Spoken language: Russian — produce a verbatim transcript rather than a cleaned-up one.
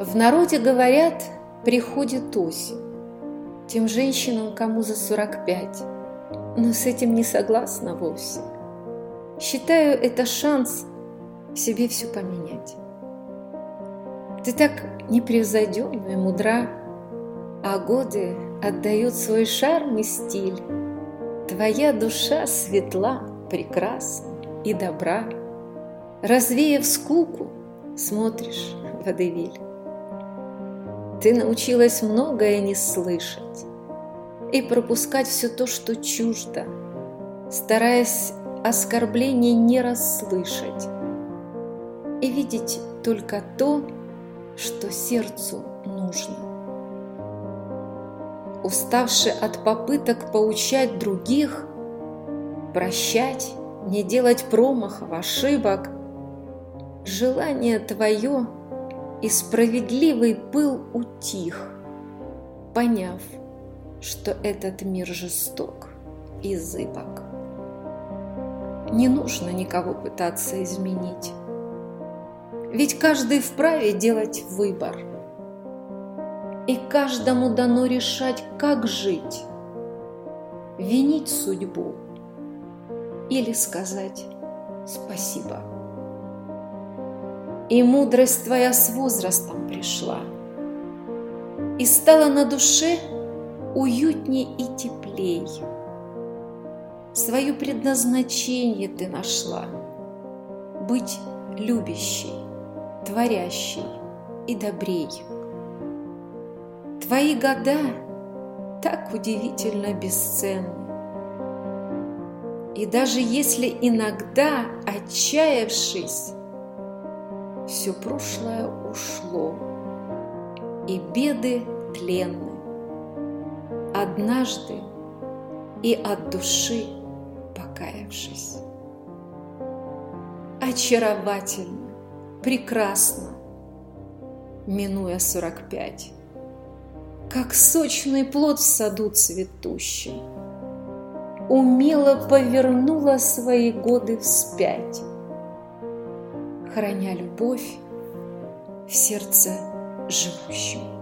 В народе говорят, приходит осень, тем женщинам, кому за сорок пять, но с этим не согласна вовсе. Считаю, это шанс себе все поменять. Ты так непревзойденна и мудра, а годы отдают свой шарм и стиль. Твоя душа светла, прекрасна и добра. Развеяв скуку, смотришь в водевиль. Ты научилась многое не слышать и пропускать все то, что чуждо, стараясь оскорблений не расслышать и видеть только то, что сердцу нужно. Уставши от попыток поучать других, прощать, не делать промахов, ошибок, желание твое и справедливый пыл утих, поняв, что этот мир жесток и зыбок. Не нужно никого пытаться изменить, ведь каждый вправе делать выбор, и каждому дано решать, как жить, винить судьбу или сказать спасибо. И мудрость твоя с возрастом пришла, и стала на душе уютней и теплей. Свое предназначение ты нашла — быть любящей, творящей и добрей. Твои года так удивительно бесценны, и даже если иногда, отчаявшись, все прошлое ушло, и беды тленны, однажды и от души покаявшись. Очаровательно, прекрасно, минуя сорок пять, как сочный плод в саду цветущий, умело повернула свои годы вспять, храня любовь в сердце живущего.